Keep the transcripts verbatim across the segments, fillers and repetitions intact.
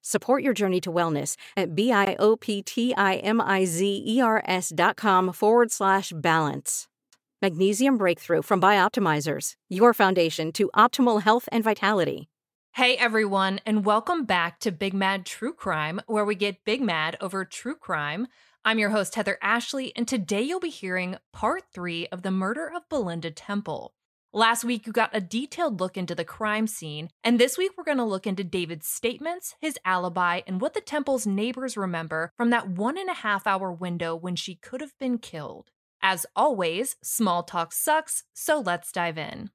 Support your journey to wellness at B-I-O-P-T-I-M-I-Z-E-R-S dot com forward slash balance. Magnesium Breakthrough from Bioptimizers, your foundation to optimal health and vitality. Hey everyone, and welcome back to Big Mad True Crime, where we get big mad over true crime. I'm your host, Heather Ashley, and today you'll be hearing part three of the murder of Belinda Temple. Last week, you got a detailed look into the crime scene, and this week we're going to look into David's statements, his alibi, and what the Temple's neighbors remember from that one and a half hour window when she could have been killed. As always, small talk sucks, so let's dive in.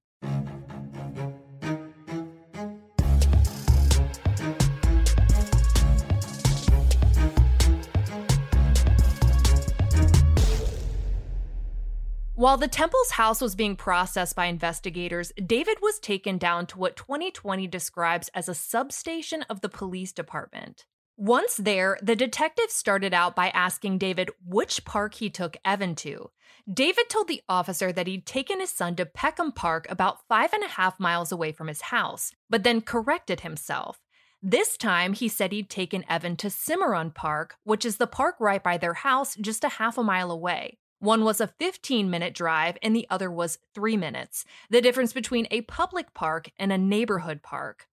While the Temple's house was being processed by investigators, David was taken down to what twenty twenty describes as a substation of the police department. Once there, the detective started out by asking David which park he took Evan to. David told the officer that he'd taken his son to Peckham Park, about five and a half miles away from his house, but then corrected himself. This time, he said he'd taken Evan to Cimarron Park, which is the park right by their house, just a half a mile away. One was a fifteen-minute drive and the other was three minutes, the difference between a public park and a neighborhood park.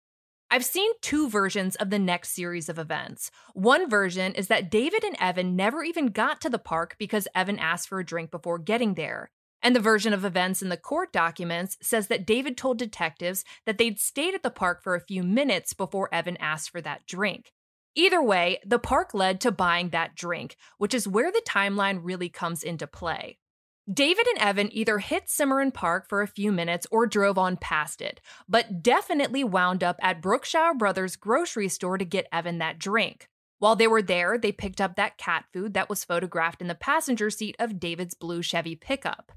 I've seen two versions of the next series of events. One version is that David and Evan never even got to the park because Evan asked for a drink before getting there. And the version of events in the court documents says that David told detectives that they'd stayed at the park for a few minutes before Evan asked for that drink. Either way, the park led to buying that drink, which is where the timeline really comes into play. David and Evan either hit Cimarron Park for a few minutes or drove on past it, but definitely wound up at Brookshire Brothers' grocery store to get Evan that drink. While they were there, they picked up that cat food that was photographed in the passenger seat of David's blue Chevy pickup.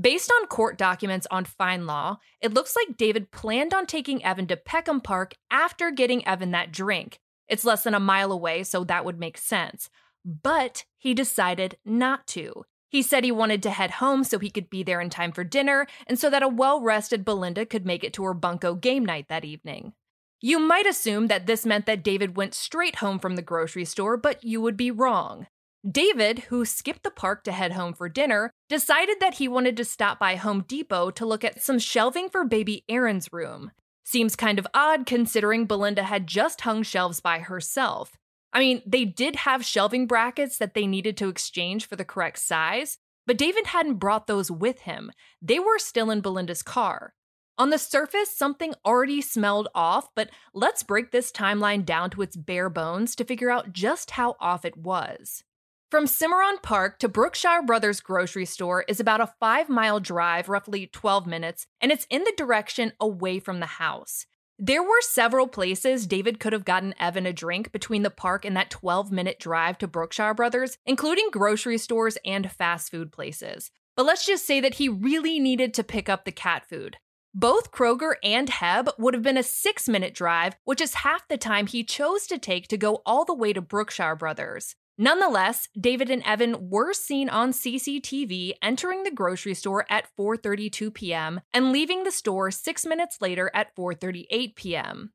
Based on court documents on fine law, it looks like David planned on taking Evan to Peckham Park after getting Evan that drink. It's less than a mile away, so that would make sense. But he decided not to. He said he wanted to head home so he could be there in time for dinner and so that a well-rested Belinda could make it to her bunco game night that evening. You might assume that this meant that David went straight home from the grocery store, but you would be wrong. David, who skipped the park to head home for dinner, decided that he wanted to stop by Home Depot to look at some shelving for baby Aaron's room. Seems kind of odd considering Belinda had just hung shelves by herself. I mean, they did have shelving brackets that they needed to exchange for the correct size, but David hadn't brought those with him. They were still in Belinda's car. On the surface, something already smelled off, but let's break this timeline down to its bare bones to figure out just how off it was. From Cimarron Park to Brookshire Brothers grocery store is about a five-mile drive, roughly twelve minutes, and it's in the direction away from the house. There were several places David could have gotten Evan a drink between the park and that twelve-minute drive to Brookshire Brothers, including grocery stores and fast food places. But let's just say that he really needed to pick up the cat food. Both Kroger and Hebb would have been a six-minute drive, which is half the time he chose to take to go all the way to Brookshire Brothers. Nonetheless, David and Evan were seen on C C T V entering the grocery store at four thirty-two p.m. and leaving the store six minutes later at four thirty-eight p.m.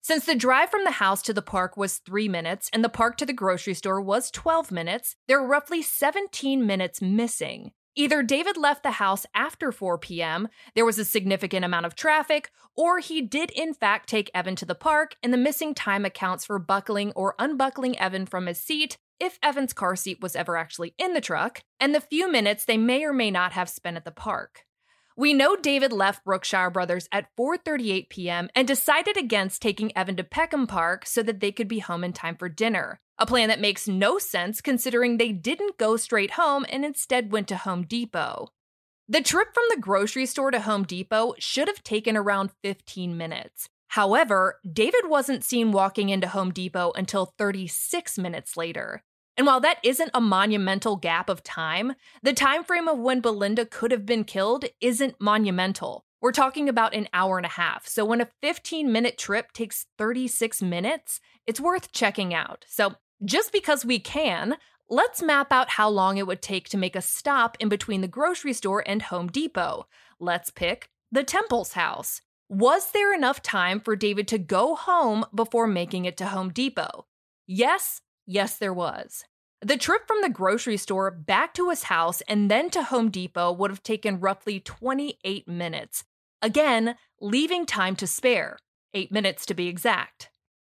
Since the drive from the house to the park was three minutes and the park to the grocery store was twelve minutes, there were roughly seventeen minutes missing. Either David left the house after four p.m., there was a significant amount of traffic, or he did in fact take Evan to the park, and the missing time accounts for buckling or unbuckling Evan from his seat, if Evan's car seat was ever actually in the truck, and the few minutes they may or may not have spent at the park. We know David left Brookshire Brothers at four thirty-eight p.m. and decided against taking Evan to Peckham Park so that they could be home in time for dinner, a plan that makes no sense considering they didn't go straight home and instead went to Home Depot. The trip from the grocery store to Home Depot should have taken around fifteen minutes. However, David wasn't seen walking into Home Depot until thirty-six minutes later. And while that isn't a monumental gap of time, the time frame of when Belinda could have been killed isn't monumental. We're talking about an hour and a half. So when a fifteen-minute trip takes thirty-six minutes, it's worth checking out. So just because we can, let's map out how long it would take to make a stop in between the grocery store and Home Depot. Let's pick the Temple's house. Was there enough time for David to go home before making it to Home Depot? Yes, yes, there was. The trip from the grocery store back to his house and then to Home Depot would have taken roughly twenty-eight minutes. Again, leaving time to spare, eight minutes to be exact.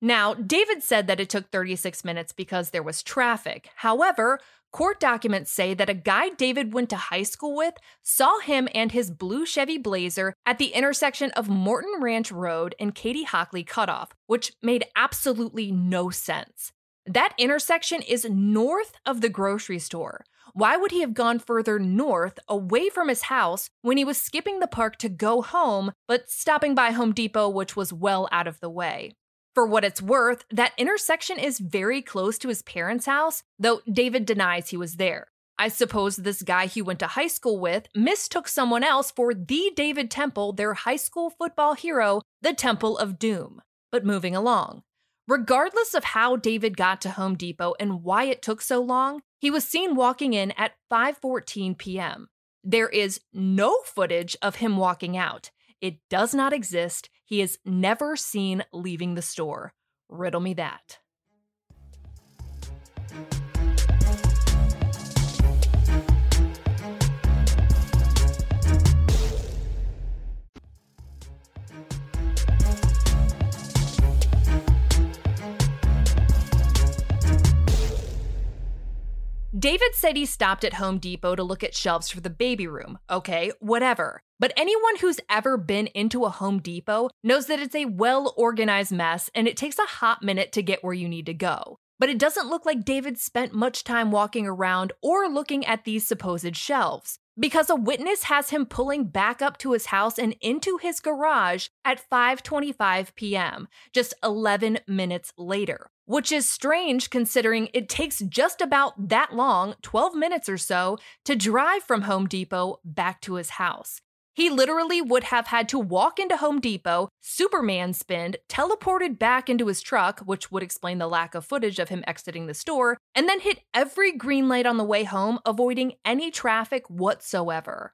Now, David said that it took thirty-six minutes because there was traffic. However, court documents say that a guy David went to high school with saw him and his blue Chevy Blazer at the intersection of Morton Ranch Road and Katie Hockley Cutoff, which made absolutely no sense. That intersection is north of the grocery store. Why would he have gone further north, away from his house, when he was skipping the park to go home, but stopping by Home Depot, which was well out of the way? For what it's worth, that intersection is very close to his parents' house, though David denies he was there. I suppose this guy he went to high school with mistook someone else for the David Temple, their high school football hero, the Temple of Doom. But moving along. Regardless of how David got to Home Depot and why it took so long, he was seen walking in at five fourteen p.m. There is no footage of him walking out. It does not exist. He is never seen leaving the store. Riddle me that. David said he stopped at Home Depot to look at shelves for the baby room. Okay, whatever. But anyone who's ever been into a Home Depot knows that it's a well-organized mess and it takes a hot minute to get where you need to go. But it doesn't look like David spent much time walking around or looking at these supposed shelves, because a witness has him pulling back up to his house and into his garage at five twenty-five p.m., just eleven minutes later. Which is strange considering it takes just about that long, twelve minutes or so, to drive from Home Depot back to his house. He literally would have had to walk into Home Depot, Superman spin, teleported back into his truck, which would explain the lack of footage of him exiting the store, and then hit every green light on the way home, avoiding any traffic whatsoever.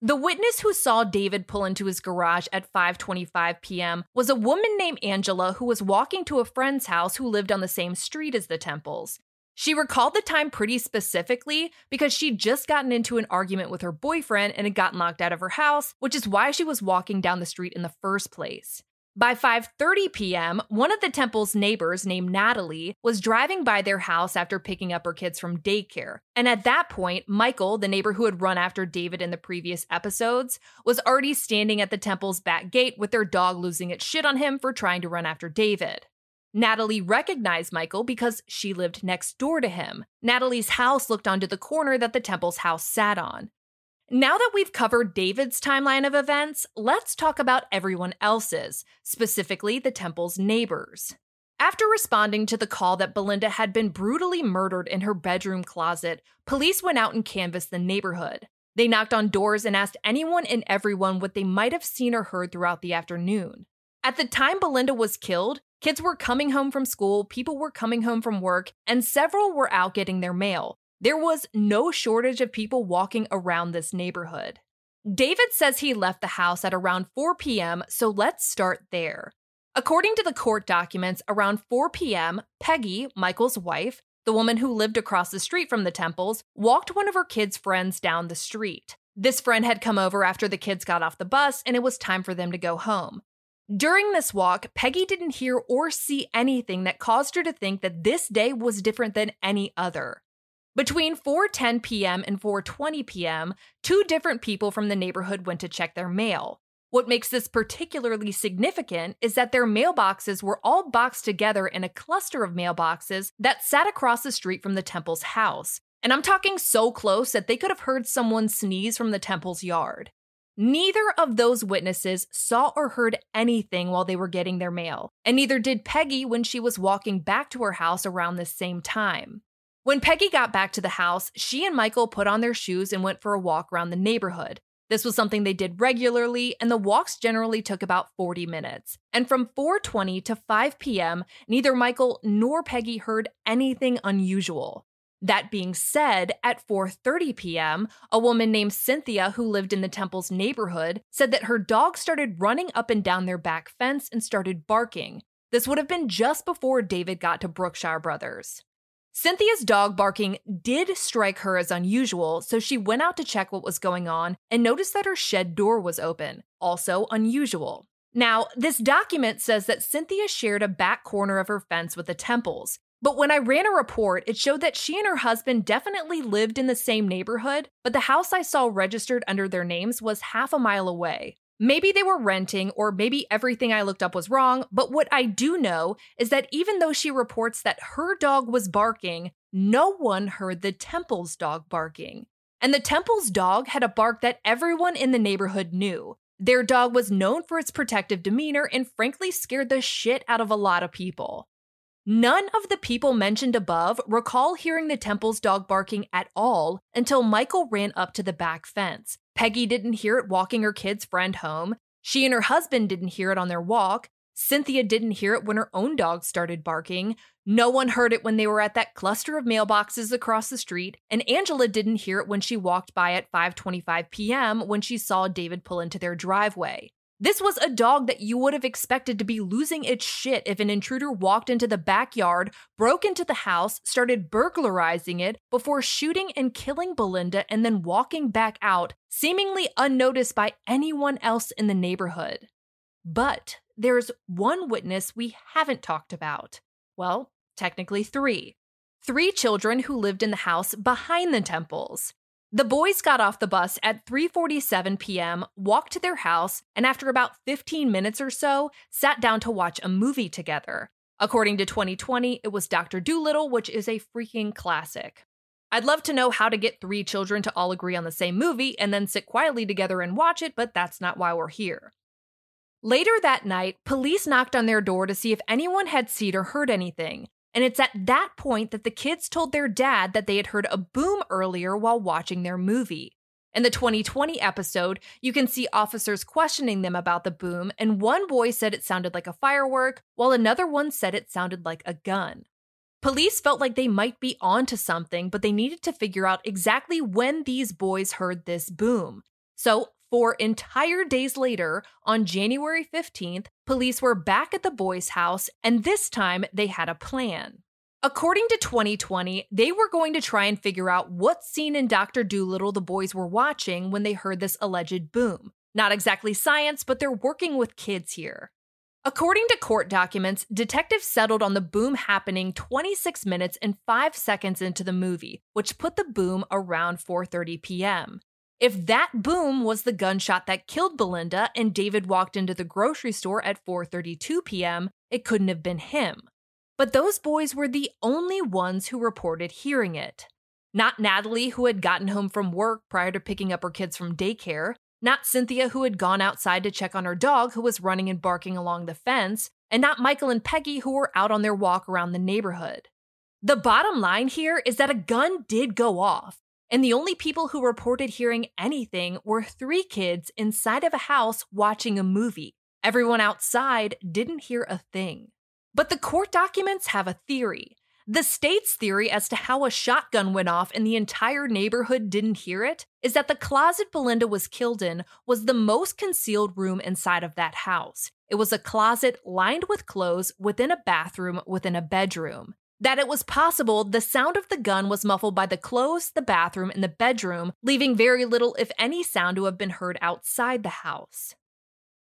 The witness who saw David pull into his garage at five twenty-five p.m. was a woman named Angela who was walking to a friend's house who lived on the same street as the Temples. She recalled the time pretty specifically because she'd just gotten into an argument with her boyfriend and had gotten locked out of her house, which is why she was walking down the street in the first place. By five thirty p.m., one of the Temple's neighbors, named Natalie, was driving by their house after picking up her kids from daycare. And at that point, Michael, the neighbor who had run after David in the previous episodes, was already standing at the Temple's back gate with their dog losing its shit on him for trying to run after David. Natalie recognized Michael because she lived next door to him. Natalie's house looked onto the corner that the Temple's house sat on. Now that we've covered David's timeline of events, let's talk about everyone else's, specifically the Temple's neighbors. After responding to the call that Belinda had been brutally murdered in her bedroom closet, police went out and canvassed the neighborhood. They knocked on doors and asked anyone and everyone what they might have seen or heard throughout the afternoon. At the time Belinda was killed, kids were coming home from school, people were coming home from work, and several were out getting their mail. There was no shortage of people walking around this neighborhood. David says he left the house at around four p.m., so let's start there. According to the court documents, around four p.m., Peggy, Michael's wife, the woman who lived across the street from the Temples, walked one of her kids' friends down the street. This friend had come over after the kids got off the bus, and it was time for them to go home. During this walk, Peggy didn't hear or see anything that caused her to think that this day was different than any other. Between four ten p.m. and four twenty p.m., two different people from the neighborhood went to check their mail. What makes this particularly significant is that their mailboxes were all boxed together in a cluster of mailboxes that sat across the street from the Temple's house. And I'm talking so close that they could have heard someone sneeze from the Temple's yard. Neither of those witnesses saw or heard anything while they were getting their mail, and neither did Peggy when she was walking back to her house around this same time. When Peggy got back to the house, she and Michael put on their shoes and went for a walk around the neighborhood. This was something they did regularly, and the walks generally took about forty minutes. And from four twenty to five p.m., neither Michael nor Peggy heard anything unusual. That being said, at four thirty p.m., a woman named Cynthia, who lived in the Temple's neighborhood, said that her dog started running up and down their back fence and started barking. This would have been just before David got to Brookshire Brothers. Cynthia's dog barking did strike her as unusual, so she went out to check what was going on and noticed that her shed door was open, also unusual. Now, this document says that Cynthia shared a back corner of her fence with the Temples, but when I ran a report, it showed that she and her husband definitely lived in the same neighborhood, but the house I saw registered under their names was half a mile away. Maybe they were renting, or maybe everything I looked up was wrong, but what I do know is that even though she reports that her dog was barking, no one heard the Temple's dog barking. And the Temple's dog had a bark that everyone in the neighborhood knew. Their dog was known for its protective demeanor and frankly scared the shit out of a lot of people. None of the people mentioned above recall hearing the Temple's dog barking at all until Michael ran up to the back fence. Peggy didn't hear it walking her kid's friend home. She and her husband didn't hear it on their walk. Cynthia didn't hear it when her own dog started barking. No one heard it when they were at that cluster of mailboxes across the street, and Angela didn't hear it when she walked by at five twenty-five p.m. when she saw David pull into their driveway. This was a dog that you would have expected to be losing its shit if an intruder walked into the backyard, broke into the house, started burglarizing it before shooting and killing Belinda and then walking back out, seemingly unnoticed by anyone else in the neighborhood. But there's one witness we haven't talked about. Well, technically three. Three children who lived in the house behind the Temples. The boys got off the bus at three forty-seven p.m., walked to their house, and after about fifteen minutes or so, sat down to watch a movie together. According to twenty twenty, it was Doctor Dolittle, which is a freaking classic. I'd love to know how to get three children to all agree on the same movie and then sit quietly together and watch it, but that's not why we're here. Later that night, police knocked on their door to see if anyone had seen or heard anything. And it's at that point that the kids told their dad that they had heard a boom earlier while watching their movie. In the twenty twenty episode, you can see officers questioning them about the boom, and one boy said it sounded like a firework, while another one said it sounded like a gun. Police felt like they might be onto something, but they needed to figure out exactly when these boys heard this boom. So, four entire days later, on January fifteenth, police were back at the boys' house, and this time they had a plan. According to twenty twenty, they were going to try and figure out what scene in Doctor Dolittle the boys were watching when they heard this alleged boom. Not exactly science, but they're working with kids here. According to court documents, detectives settled on the boom happening twenty-six minutes and five seconds into the movie, which put the boom around four thirty p.m. If that boom was the gunshot that killed Belinda and David walked into the grocery store at four thirty-two p.m., it couldn't have been him. But those boys were the only ones who reported hearing it. Not Natalie, who had gotten home from work prior to picking up her kids from daycare. Not Cynthia, who had gone outside to check on her dog, who was running and barking along the fence. And not Michael and Peggy, who were out on their walk around the neighborhood. The bottom line here is that a gun did go off. And the only people who reported hearing anything were three kids inside of a house watching a movie. Everyone outside didn't hear a thing. But the court documents have a theory. The state's theory as to how a shotgun went off and the entire neighborhood didn't hear it is that the closet Belinda was killed in was the most concealed room inside of that house. It was a closet lined with clothes within a bathroom within a bedroom. That it was possible the sound of the gun was muffled by the clothes, the bathroom, and the bedroom, leaving very little, if any, sound to have been heard outside the house.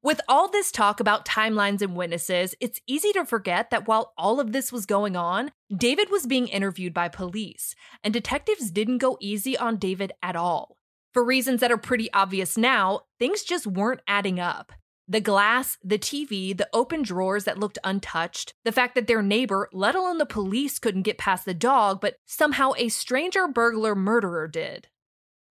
With all this talk about timelines and witnesses, it's easy to forget that while all of this was going on, David was being interviewed by police, and detectives didn't go easy on David at all. For reasons that are pretty obvious now, things just weren't adding up. The glass, the T V, the open drawers that looked untouched, the fact that their neighbor, let alone the police, couldn't get past the dog, but somehow a stranger burglar murderer did.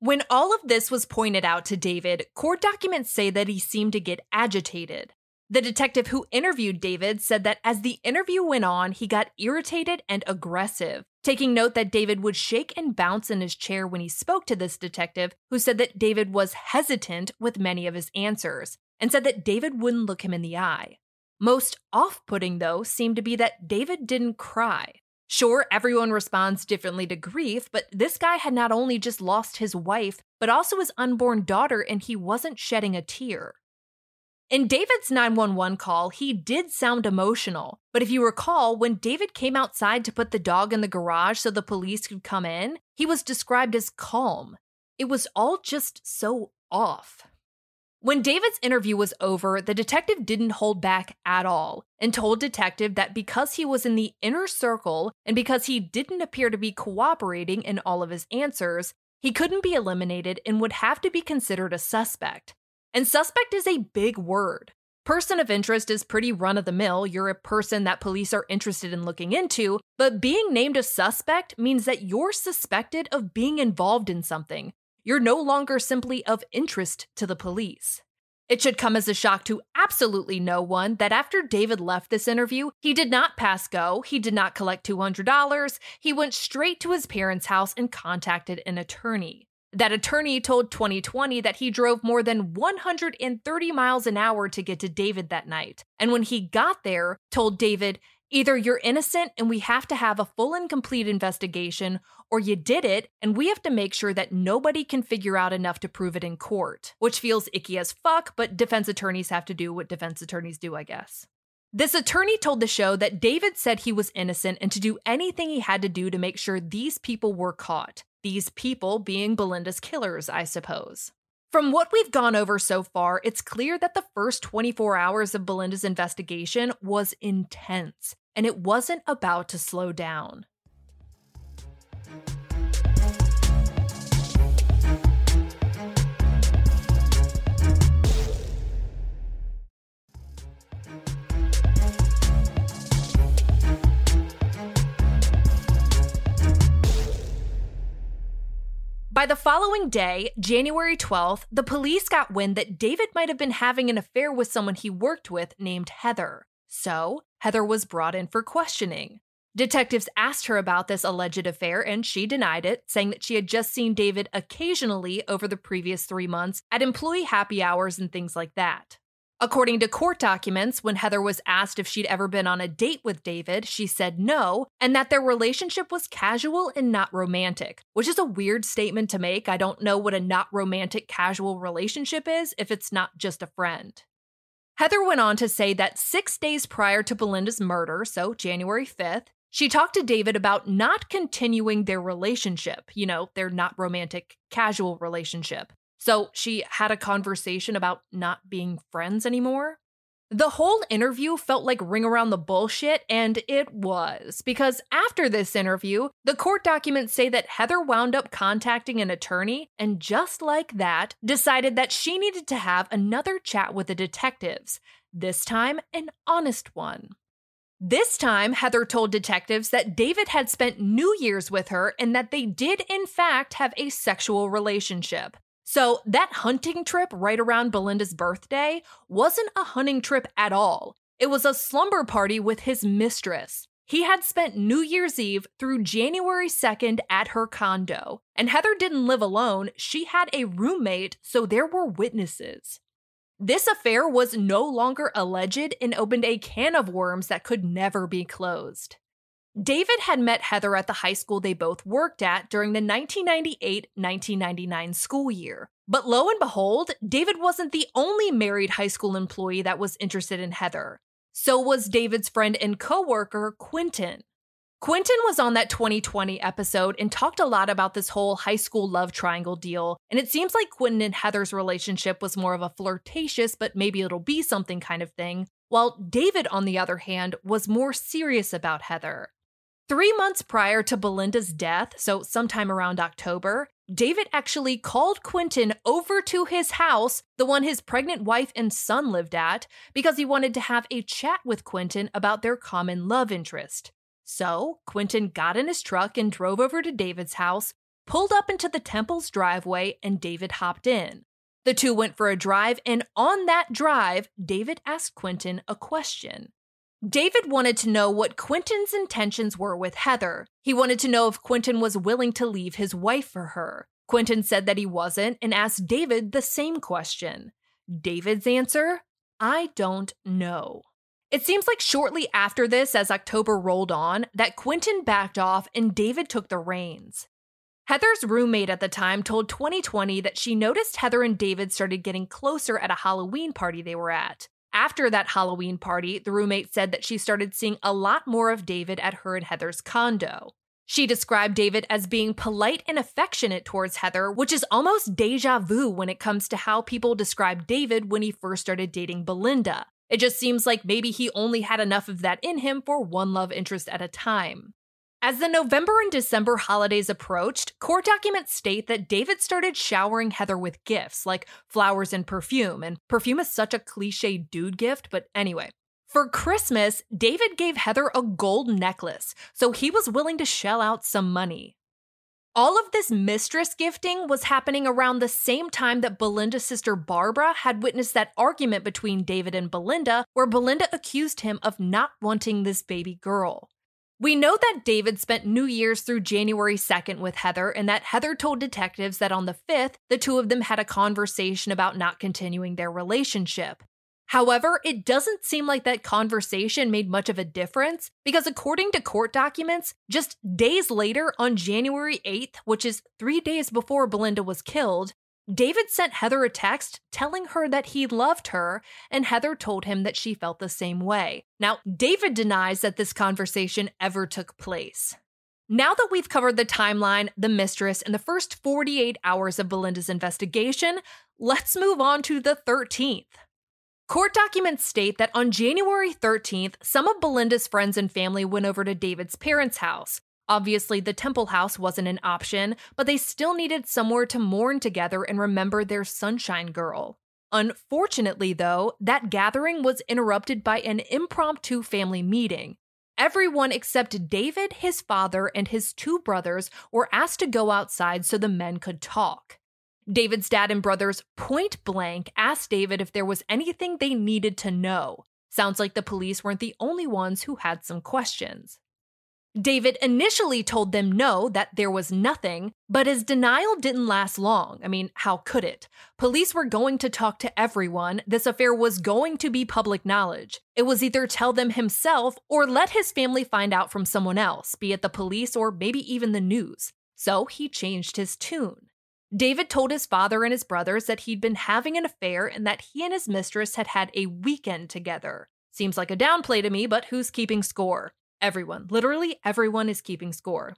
When all of this was pointed out to David, court documents say that he seemed to get agitated. The detective who interviewed David said that as the interview went on, he got irritated and aggressive, taking note that David would shake and bounce in his chair when he spoke to this detective, who said that David was hesitant with many of his answers, and said that David wouldn't look him in the eye. Most off-putting, though, seemed to be that David didn't cry. Sure, everyone responds differently to grief, but this guy had not only just lost his wife, but also his unborn daughter, and he wasn't shedding a tear. In David's nine one one call, he did sound emotional, but if you recall, when David came outside to put the dog in the garage so the police could come in, he was described as calm. It was all just so off. When David's interview was over, the detective didn't hold back at all and told detective that because he was in the inner circle and because he didn't appear to be cooperating in all of his answers, he couldn't be eliminated and would have to be considered a suspect. And suspect is a big word. Person of interest is pretty run-of-the-mill. You're a person that police are interested in looking into, but being named a suspect means that you're suspected of being involved in something. You're no longer simply of interest to the police. It should come as a shock to absolutely no one that after David left this interview, he did not pass go, he did not collect two hundred dollars, he went straight to his parents' house and contacted an attorney. That attorney told twenty twenty that he drove more than one hundred thirty miles an hour to get to David that night, and when he got there, told David, "Either you're innocent and we have to have a full and complete investigation, or you did it and we have to make sure that nobody can figure out enough to prove it in court," which feels icky as fuck, but defense attorneys have to do what defense attorneys do, I guess. This attorney told the show that David said he was innocent and to do anything he had to do to make sure these people were caught. These people being Belinda's killers, I suppose. From what we've gone over so far, it's clear that the first twenty-four hours of Belinda's investigation was intense, and it wasn't about to slow down. By the following day, January twelfth, the police got wind that David might have been having an affair with someone he worked with named Heather. So, Heather was brought in for questioning. Detectives asked her about this alleged affair, and she denied it, saying that she had just seen David occasionally over the previous three months at employee happy hours and things like that. According to court documents, when Heather was asked if she'd ever been on a date with David, she said no, and that their relationship was casual and not romantic, which is a weird statement to make. I don't know what a not romantic casual relationship is if it's not just a friend. Heather went on to say that six days prior to Belinda's murder, so January fifth, she talked to David about not continuing their relationship, you know, their not romantic casual relationship. So she had a conversation about not being friends anymore. The whole interview felt like ring around the bullshit, and it was, because after this interview, the court documents say that Heather wound up contacting an attorney and just like that, decided that she needed to have another chat with the detectives, this time an honest one. This time, Heather told detectives that David had spent New Year's with her and that they did in fact have a sexual relationship. So that hunting trip right around Belinda's birthday wasn't a hunting trip at all. It was a slumber party with his mistress. He had spent New Year's Eve through January second at her condo, and Heather didn't live alone. She had a roommate, so there were witnesses. This affair was no longer alleged and opened a can of worms that could never be closed. David had met Heather at the high school they both worked at during the nineteen ninety-eight nineteen ninety-nine school year. But lo and behold, David wasn't the only married high school employee that was interested in Heather. So was David's friend and coworker, Quentin. Quentin was on that twenty twenty episode and talked a lot about this whole high school love triangle deal, and it seems like Quentin and Heather's relationship was more of a flirtatious, but maybe it'll be something kind of thing, while David, on the other hand, was more serious about Heather. Three months prior to Belinda's death, so sometime around October, David actually called Quentin over to his house, the one his pregnant wife and son lived at, because he wanted to have a chat with Quentin about their common love interest. So, Quentin got in his truck and drove over to David's house, pulled up into the Temple's driveway, and David hopped in. The two went for a drive, and on that drive, David asked Quentin a question. David wanted to know what Quentin's intentions were with Heather. He wanted to know if Quentin was willing to leave his wife for her. Quentin said that he wasn't and asked David the same question. David's answer? I don't know. It seems like shortly after this, as October rolled on, that Quentin backed off and David took the reins. Heather's roommate at the time told twenty twenty that she noticed Heather and David started getting closer at a Halloween party they were at. After that Halloween party, the roommate said that she started seeing a lot more of David at her and Heather's condo. She described David as being polite and affectionate towards Heather, which is almost deja vu when it comes to how people describe David when he first started dating Belinda. It just seems like maybe he only had enough of that in him for one love interest at a time. As the November and December holidays approached, court documents state that David started showering Heather with gifts, like flowers and perfume, and perfume is such a cliche dude gift, but anyway. For Christmas, David gave Heather a gold necklace, so he was willing to shell out some money. All of this mistress gifting was happening around the same time that Belinda's sister Barbara had witnessed that argument between David and Belinda, where Belinda accused him of not wanting this baby girl. We know that David spent New Year's through January second with Heather, and that Heather told detectives that on the fifth, the two of them had a conversation about not continuing their relationship. However, it doesn't seem like that conversation made much of a difference because according to court documents, just days later on January eighth, which is three days before Belinda was killed, David sent Heather a text telling her that he loved her, and Heather told him that she felt the same way. Now, David denies that this conversation ever took place. Now that we've covered the timeline, the mistress, and the first forty-eight hours of Belinda's investigation, let's move on to the thirteenth. Court documents state that on January thirteenth, some of Belinda's friends and family went over to David's parents' house. Obviously, the Temple house wasn't an option, but they still needed somewhere to mourn together and remember their sunshine girl. Unfortunately, though, that gathering was interrupted by an impromptu family meeting. Everyone except David, his father, and his two brothers were asked to go outside so the men could talk. David's dad and brothers point blank asked David if there was anything they needed to know. Sounds like the police weren't the only ones who had some questions. David initially told them no, that there was nothing, but his denial didn't last long. I mean, how could it? Police were going to talk to everyone. This affair was going to be public knowledge. It was either tell them himself or let his family find out from someone else, be it the police or maybe even the news. So he changed his tune. David told his father and his brothers that he'd been having an affair and that he and his mistress had had a weekend together. Seems like a downplay to me, but who's keeping score? Everyone, literally everyone is keeping score.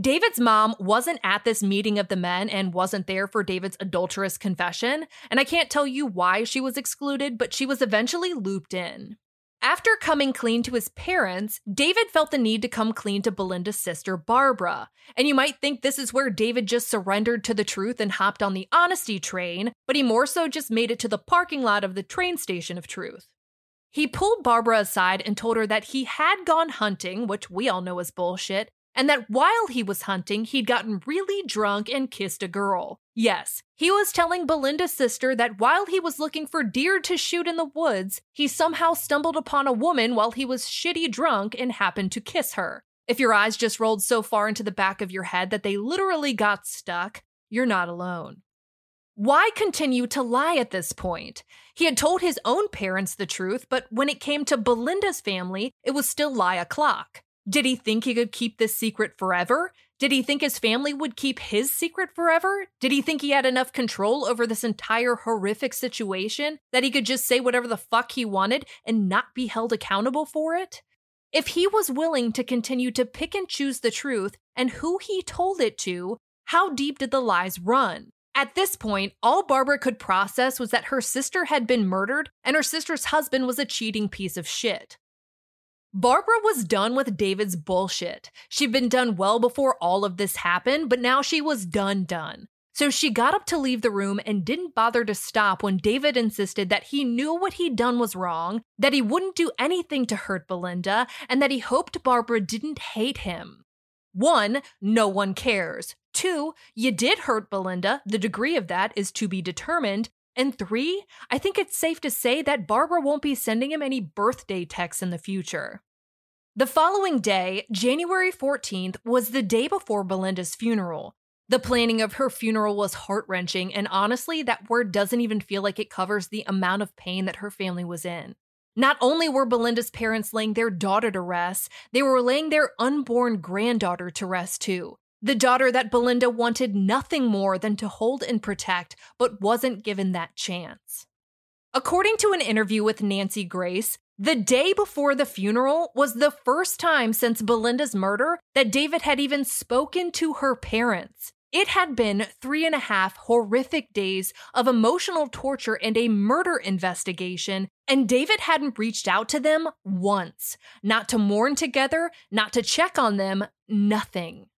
David's mom wasn't at this meeting of the men and wasn't there for David's adulterous confession, and I can't tell you why she was excluded, but she was eventually looped in. After coming clean to his parents, David felt the need to come clean to Belinda's sister, Barbara. And you might think this is where David just surrendered to the truth and hopped on the honesty train, but he more so just made it to the parking lot of the train station of truth. He pulled Barbara aside and told her that he had gone hunting, which we all know is bullshit, and that while he was hunting, he'd gotten really drunk and kissed a girl. Yes, he was telling Belinda's sister that while he was looking for deer to shoot in the woods, he somehow stumbled upon a woman while he was shitty drunk and happened to kiss her. If your eyes just rolled so far into the back of your head that they literally got stuck, you're not alone. Why continue to lie at this point? He had told his own parents the truth, but when it came to Belinda's family, it was still lie o'clock. Did he think he could keep this secret forever? Did he think his family would keep his secret forever? Did he think he had enough control over this entire horrific situation that he could just say whatever the fuck he wanted and not be held accountable for it? If he was willing to continue to pick and choose the truth and who he told it to, how deep did the lies run? At this point, all Barbara could process was that her sister had been murdered and her sister's husband was a cheating piece of shit. Barbara was done with David's bullshit. She'd been done well before all of this happened, but now she was done done. So she got up to leave the room and didn't bother to stop when David insisted that he knew what he'd done was wrong, that he wouldn't do anything to hurt Belinda, and that he hoped Barbara didn't hate him. One, no one cares. Two, you did hurt Belinda. The degree of that is to be determined. And three, I think it's safe to say that Barbara won't be sending him any birthday texts in the future. The following day, January fourteenth, was the day before Belinda's funeral. The planning of her funeral was heart-wrenching, and honestly, that word doesn't even feel like it covers the amount of pain that her family was in. Not only were Belinda's parents laying their daughter to rest, they were laying their unborn granddaughter to rest too. The daughter that Belinda wanted nothing more than to hold and protect, but wasn't given that chance. According to an interview with Nancy Grace, the day before the funeral was the first time since Belinda's murder that David had even spoken to her parents. It had been three and a half horrific days of emotional torture and a murder investigation, and David hadn't reached out to them once. Not to mourn together, not to check on them, nothing.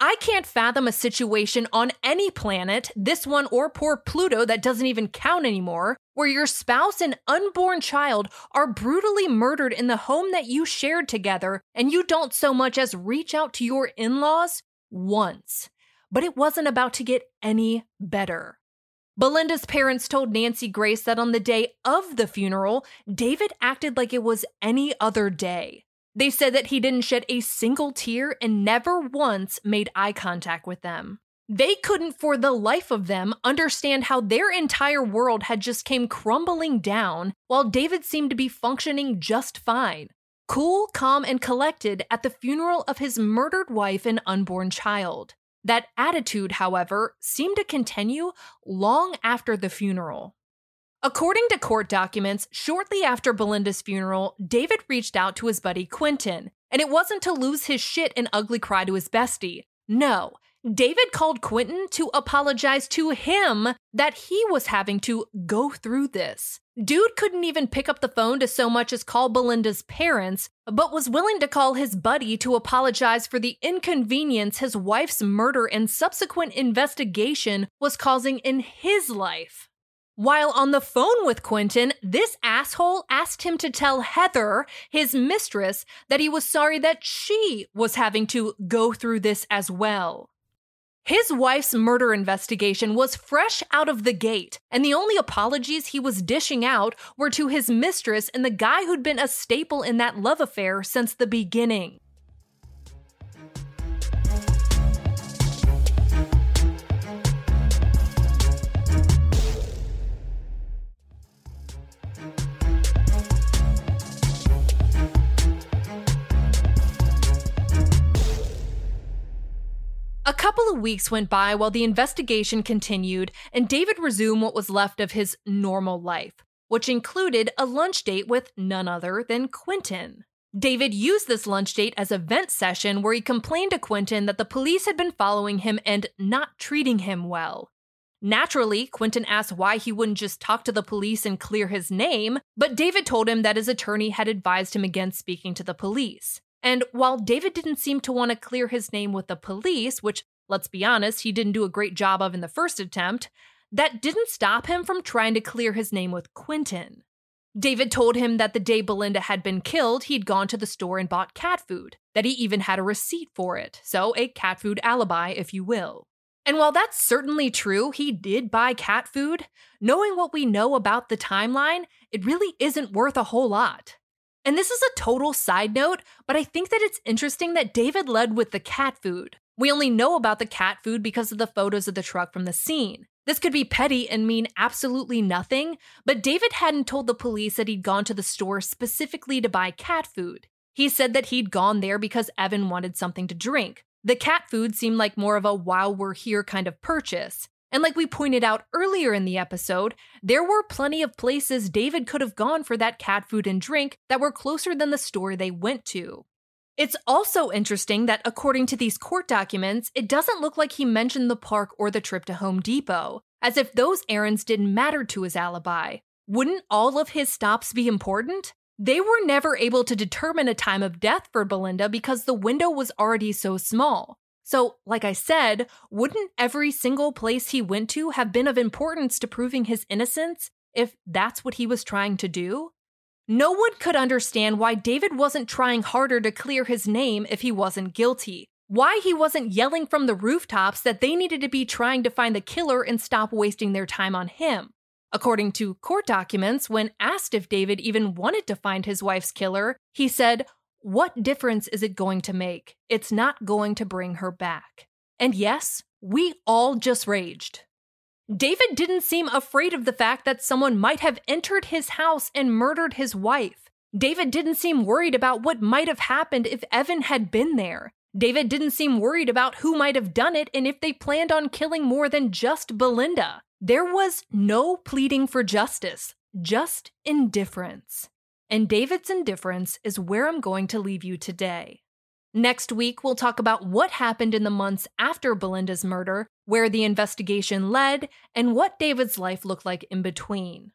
I can't fathom a situation on any planet, this one or poor Pluto that doesn't even count anymore, where your spouse and unborn child are brutally murdered in the home that you shared together and you don't so much as reach out to your in-laws once. But it wasn't about to get any better. Belinda's parents told Nancy Grace that on the day of the funeral, David acted like it was any other day. They said that he didn't shed a single tear and never once made eye contact with them. They couldn't for the life of them understand how their entire world had just came crumbling down while David seemed to be functioning just fine, cool, calm, and collected at the funeral of his murdered wife and unborn child. That attitude, however, seemed to continue long after the funeral. According to court documents, shortly after Belinda's funeral, David reached out to his buddy Quentin, and it wasn't to lose his shit and ugly cry to his bestie. No, David called Quentin to apologize to him that he was having to go through this. Dude couldn't even pick up the phone to so much as call Belinda's parents, but was willing to call his buddy to apologize for the inconvenience his wife's murder and subsequent investigation was causing in his life. While on the phone with Quentin, this asshole asked him to tell Heather, his mistress, that he was sorry that she was having to go through this as well. His wife's murder investigation was fresh out of the gate, and the only apologies he was dishing out were to his mistress and the guy who'd been a staple in that love affair since the beginning. A couple of weeks went by while the investigation continued, and David resumed what was left of his normal life, which included a lunch date with none other than Quentin. David used this lunch date as a vent session where he complained to Quentin that the police had been following him and not treating him well. Naturally, Quentin asked why he wouldn't just talk to the police and clear his name, but David told him that his attorney had advised him against speaking to the police. And while David didn't seem to want to clear his name with the police, which, let's be honest, he didn't do a great job of in the first attempt, that didn't stop him from trying to clear his name with Quentin. David told him that the day Belinda had been killed, he'd gone to the store and bought cat food, that he even had a receipt for it, so a cat food alibi, if you will. And while that's certainly true, he did buy cat food, knowing what we know about the timeline, it really isn't worth a whole lot. And this is a total side note, but I think that it's interesting that David led with the cat food. We only know about the cat food because of the photos of the truck from the scene. This could be petty and mean absolutely nothing, but David hadn't told the police that he'd gone to the store specifically to buy cat food. He said that he'd gone there because Evan wanted something to drink. The cat food seemed like more of a while we're here kind of purchase. And like we pointed out earlier in the episode, there were plenty of places David could have gone for that cat food and drink that were closer than the store they went to. It's also interesting that according to these court documents, it doesn't look like he mentioned the park or the trip to Home Depot, as if those errands didn't matter to his alibi. Wouldn't all of his stops be important? They were never able to determine a time of death for Belinda because the window was already so small. So, like I said, wouldn't every single place he went to have been of importance to proving his innocence if that's what he was trying to do? No one could understand why David wasn't trying harder to clear his name if he wasn't guilty, why he wasn't yelling from the rooftops that they needed to be trying to find the killer and stop wasting their time on him. According to court documents, when asked if David even wanted to find his wife's killer, he said, "What difference is it going to make? It's not going to bring her back." And yes, we all just raged. David didn't seem afraid of the fact that someone might have entered his house and murdered his wife. David didn't seem worried about what might have happened if Evan had been there. David didn't seem worried about who might have done it and if they planned on killing more than just Belinda. There was no pleading for justice, just indifference. And David's indifference is where I'm going to leave you today. Next week, we'll talk about what happened in the months after Belinda's murder, where the investigation led, and what David's life looked like in between.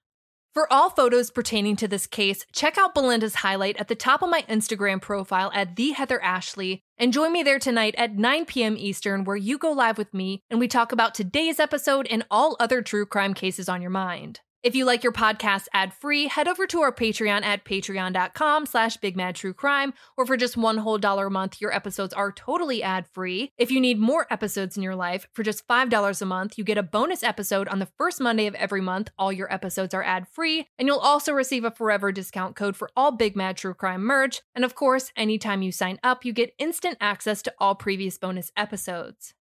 For all photos pertaining to this case, check out Belinda's highlight at the top of my Instagram profile at TheHeatherAshley, and join me there tonight at nine p.m. Eastern, where you go live with me and we talk about today's episode and all other true crime cases on your mind. If you like your podcast ad-free, head over to our Patreon at patreon.com slash bigmadtruecrime, or for just one whole dollar a month, your episodes are totally ad-free. If you need more episodes in your life, for just five dollars a month, you get a bonus episode on the first Monday of every month. All your episodes are ad-free, and you'll also receive a forever discount code for all Big Mad True Crime merch. And of course, anytime you sign up, you get instant access to all previous bonus episodes.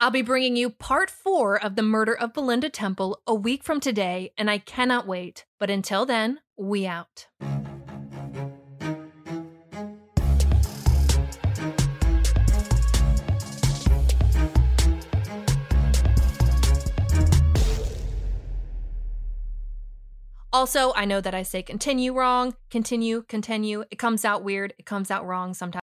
I'll be bringing you part four of the murder of Belinda Temple a week from today, and I cannot wait. But until then, we out. Also, I know that I say continue wrong, continue, continue. It comes out weird. It comes out wrong sometimes.